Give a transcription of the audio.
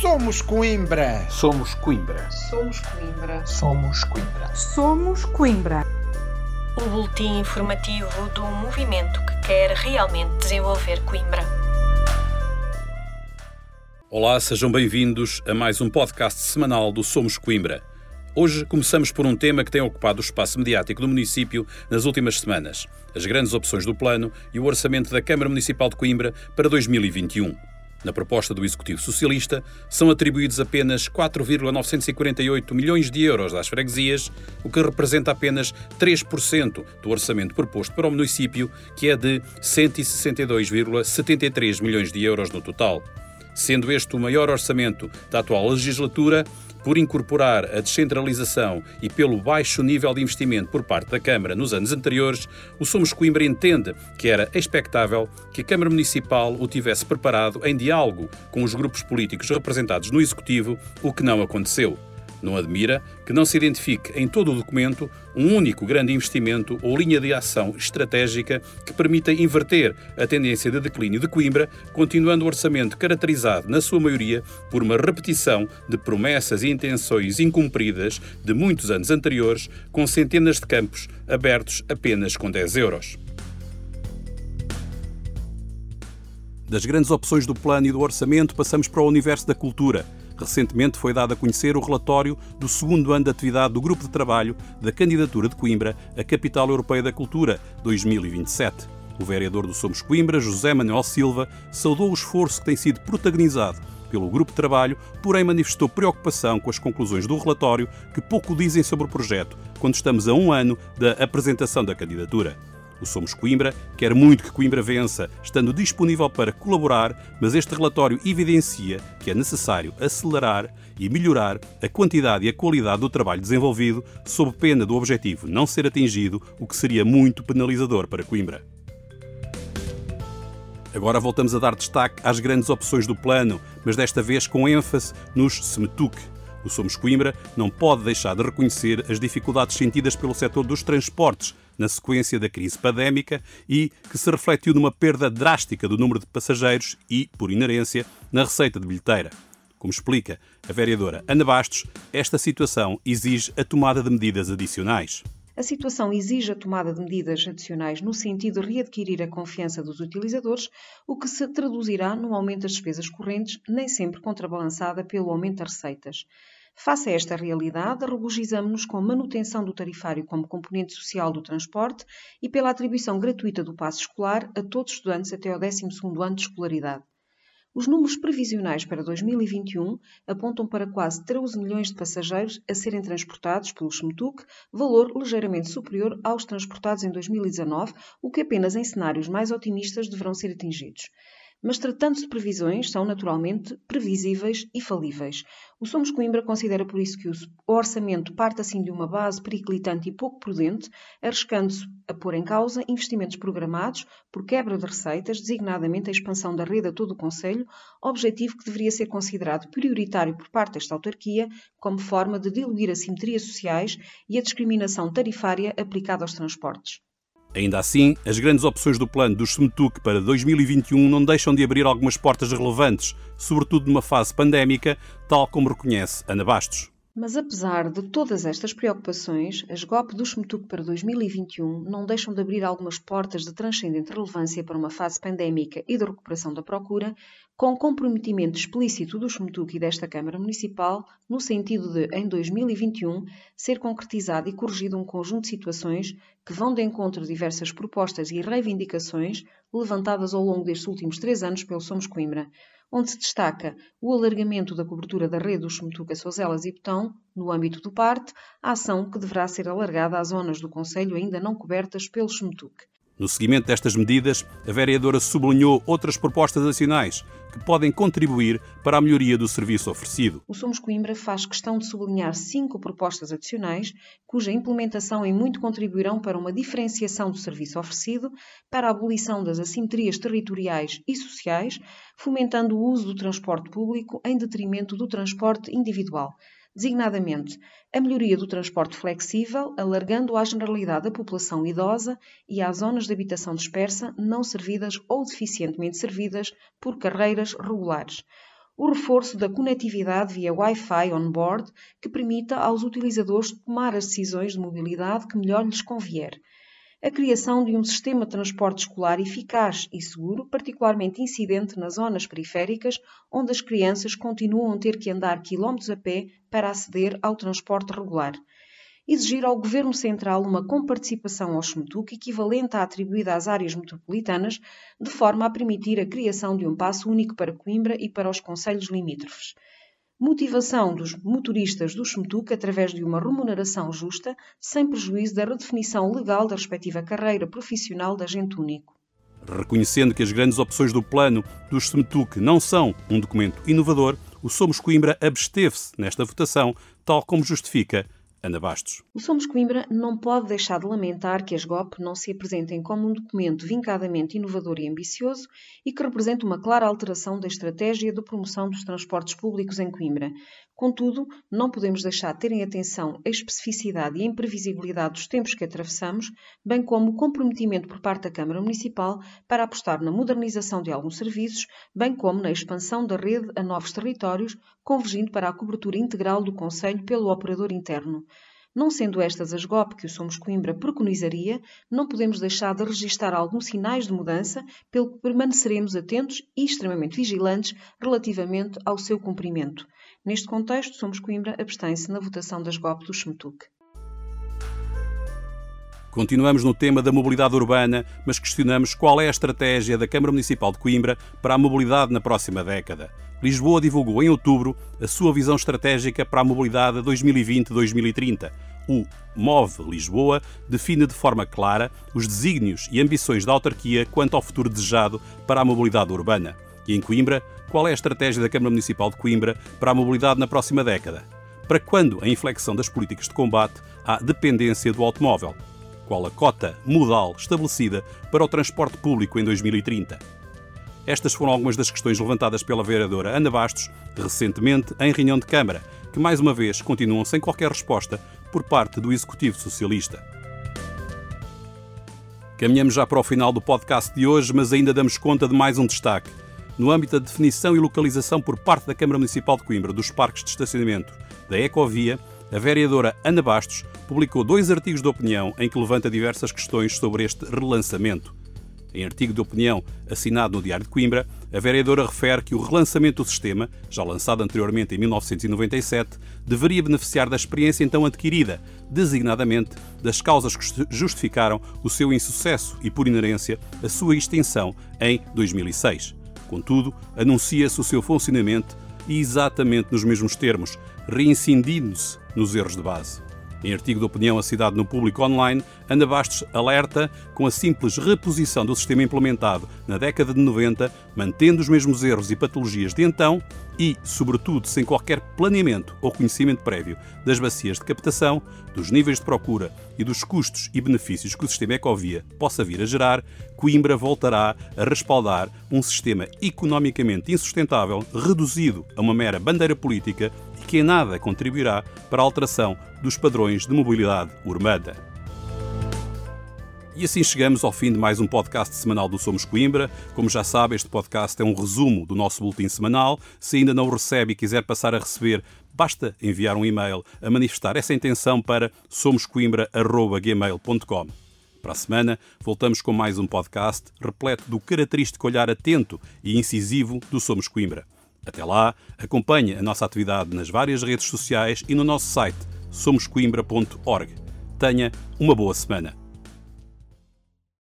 Somos Coimbra. Somos Coimbra. Somos Coimbra. Somos Coimbra. Somos Coimbra. O boletim informativo do movimento que quer realmente desenvolver Coimbra. Olá, sejam bem-vindos a mais um podcast semanal do Somos Coimbra. Hoje começamos por um tema que tem ocupado o espaço mediático do município nas últimas semanas: as grandes opções do plano e o orçamento da Câmara Municipal de Coimbra para 2021. Na proposta do Executivo Socialista, são atribuídos apenas 4,948 milhões de euros às freguesias, o que representa apenas 3% do orçamento proposto para o município, que é de 162,73 milhões de euros no total. Sendo este o maior orçamento da atual legislatura, por incorporar a descentralização e pelo baixo nível de investimento por parte da Câmara nos anos anteriores, o Somos Coimbra entende que era expectável que a Câmara Municipal o tivesse preparado em diálogo com os grupos políticos representados no Executivo, o que não aconteceu. Não admira que não se identifique em todo o documento um único grande investimento ou linha de ação estratégica que permita inverter a tendência de declínio de Coimbra, continuando o orçamento caracterizado, na sua maioria, por uma repetição de promessas e intenções incumpridas de muitos anos anteriores, com centenas de campos abertos apenas com 10 euros. Das grandes opções do plano e do orçamento, passamos para o universo da cultura. Recentemente foi dado a conhecer o relatório do segundo ano de atividade do Grupo de Trabalho da Candidatura de Coimbra à Capital Europeia da Cultura, 2027. O vereador do Somos Coimbra, José Manuel Silva, saudou o esforço que tem sido protagonizado pelo Grupo de Trabalho, porém manifestou preocupação com as conclusões do relatório, que pouco dizem sobre o projeto, quando estamos a um ano da apresentação da candidatura. O Somos Coimbra quer muito que Coimbra vença, estando disponível para colaborar, mas este relatório evidencia que é necessário acelerar e melhorar a quantidade e a qualidade do trabalho desenvolvido, sob pena do objetivo não ser atingido, o que seria muito penalizador para Coimbra. Agora voltamos a dar destaque às grandes opções do plano, mas desta vez com ênfase nos SMTUC. O Somos Coimbra não pode deixar de reconhecer as dificuldades sentidas pelo setor dos transportes na sequência da crise pandémica e que se refletiu numa perda drástica do número de passageiros e, por inerência, na receita de bilheteira. Como explica a vereadora Ana Bastos, esta situação exige a tomada de medidas adicionais. A situação exige a tomada de medidas adicionais no sentido de readquirir a confiança dos utilizadores, o que se traduzirá num aumento das despesas correntes, nem sempre contrabalançada pelo aumento das receitas. Face a esta realidade, regozijamo-nos com a manutenção do tarifário como componente social do transporte e pela atribuição gratuita do passe escolar a todos os estudantes até ao 12º ano de escolaridade. Os números previsionais para 2021 apontam para quase 13 milhões de passageiros a serem transportados pelo SMTUC, valor ligeiramente superior aos transportados em 2019, o que apenas em cenários mais otimistas deverão ser atingidos. Mas tratando-se de previsões, são naturalmente previsíveis e falíveis. O Somos Coimbra considera por isso que o orçamento parte assim de uma base periclitante e pouco prudente, arriscando-se a pôr em causa investimentos programados por quebra de receitas, designadamente a expansão da rede a todo o Conselho, objetivo que deveria ser considerado prioritário por parte desta autarquia, como forma de diluir assimetrias sociais e a discriminação tarifária aplicada aos transportes. Ainda assim, as grandes opções do plano do SMTUC para 2021 não deixam de abrir algumas portas relevantes, sobretudo numa fase pandémica, tal como reconhece Ana Bastos. Mas apesar de todas estas preocupações, as GOP do SMTUC para 2021 não deixam de abrir algumas portas de transcendente relevância para uma fase pandémica e de recuperação da procura, com comprometimento explícito do SMTUC e desta Câmara Municipal, no sentido de, em 2021, ser concretizado e corrigido um conjunto de situações que vão de encontro a diversas propostas e reivindicações levantadas ao longo destes últimos 3 anos pelo Somos Coimbra, onde se destaca o alargamento da cobertura da rede dos SMTUC, Sozelas e Betão, no âmbito do Parto, a ação que deverá ser alargada às zonas do Conselho ainda não cobertas pelo SMTUC. No seguimento destas medidas, a vereadora sublinhou outras propostas nacionais que podem contribuir para a melhoria do serviço oferecido. O Somos Coimbra faz questão de sublinhar 5 propostas adicionais, cuja implementação em muito contribuirão para uma diferenciação do serviço oferecido, para a abolição das assimetrias territoriais e sociais, fomentando o uso do transporte público em detrimento do transporte individual. Designadamente, a melhoria do transporte flexível, alargando-o à generalidade da população idosa e às zonas de habitação dispersa não servidas ou deficientemente servidas por carreiras regulares. o reforço da conectividade via Wi-Fi on-board, que permita aos utilizadores tomar as decisões de mobilidade que melhor lhes convier, a criação de um sistema de transporte escolar eficaz e seguro, particularmente incidente nas zonas periféricas, onde as crianças continuam a ter que andar quilómetros a pé para aceder ao transporte regular. Exigir ao Governo Central uma comparticipação ao SMTUC equivalente à atribuída às áreas metropolitanas, de forma a permitir a criação de um passo único para Coimbra e para os concelhos limítrofes. Motivação dos motoristas do SMTUC através de uma remuneração justa, sem prejuízo da redefinição legal da respectiva carreira profissional de agente único. Reconhecendo que as grandes opções do plano dos SMTUC não são um documento inovador, o Somos Coimbra absteve-se nesta votação, tal como justifica Ana Bastos. O Somos Coimbra não pode deixar de lamentar que as GOP não se apresentem como um documento vincadamente inovador e ambicioso e que represente uma clara alteração da estratégia de promoção dos transportes públicos em Coimbra. Contudo, não podemos deixar de ter em atenção a especificidade e a imprevisibilidade dos tempos que atravessamos, bem como o comprometimento por parte da Câmara Municipal para apostar na modernização de alguns serviços, bem como na expansão da rede a novos territórios, convergindo para a cobertura integral do concelho pelo operador interno. Não sendo estas as GOP que o Somos Coimbra preconizaria, não podemos deixar de registar alguns sinais de mudança, pelo que permaneceremos atentos e extremamente vigilantes relativamente ao seu cumprimento. Neste contexto, Somos Coimbra abstém-se na votação das GOP do SMTUC. Continuamos no tema da mobilidade urbana, mas questionamos qual é a estratégia da Câmara Municipal de Coimbra para a mobilidade na próxima década. Lisboa divulgou em outubro a sua visão estratégica para a mobilidade 2020-2030. O MOVE Lisboa define de forma clara os desígnios e ambições da autarquia quanto ao futuro desejado para a mobilidade urbana. E em Coimbra, qual é a estratégia da Câmara Municipal de Coimbra para a mobilidade na próxima década? Para quando a inflexão das políticas de combate à dependência do automóvel? Qual a cota modal estabelecida para o transporte público em 2030? Estas foram algumas das questões levantadas pela vereadora Ana Bastos, recentemente em reunião de Câmara, que mais uma vez continuam sem qualquer resposta por parte do Executivo Socialista. Caminhamos já para o final do podcast de hoje, mas ainda damos conta de mais um destaque. No âmbito da definição e localização por parte da Câmara Municipal de Coimbra dos parques de estacionamento da Ecovia, a vereadora Ana Bastos publicou 2 artigos de opinião em que levanta diversas questões sobre este relançamento. Em artigo de opinião assinado no Diário de Coimbra, a vereadora refere que o relançamento do sistema, já lançado anteriormente em 1997, deveria beneficiar da experiência então adquirida, designadamente das causas que justificaram o seu insucesso e, por inerência, a sua extinção em 2006. Contudo, anuncia-se o seu funcionamento exatamente nos mesmos termos, reincindindo-se nos erros de base. Em artigo de opinião assinado no Público Online, Ana Bastos alerta com a simples reposição do sistema implementado na década de 90, mantendo os mesmos erros e patologias de então e, sobretudo, sem qualquer planeamento ou conhecimento prévio das bacias de captação, dos níveis de procura e dos custos e benefícios que o sistema Ecovia possa vir a gerar, Coimbra voltará a respaldar um sistema economicamente insustentável, reduzido a uma mera bandeira política e que em nada contribuirá para a alteração dos padrões de mobilidade urbana. E assim chegamos ao fim de mais um podcast semanal do Somos Coimbra. Como já sabe, este podcast é um resumo do nosso boletim semanal. Se ainda não o recebe e quiser passar a receber, basta enviar um e-mail a manifestar essa intenção para somoscoimbra@gmail.com. Para a semana, voltamos com mais um podcast repleto do característico olhar atento e incisivo do Somos Coimbra. Até lá, acompanhe a nossa atividade nas várias redes sociais e no nosso site somoscoimbra.org. Tenha uma boa semana.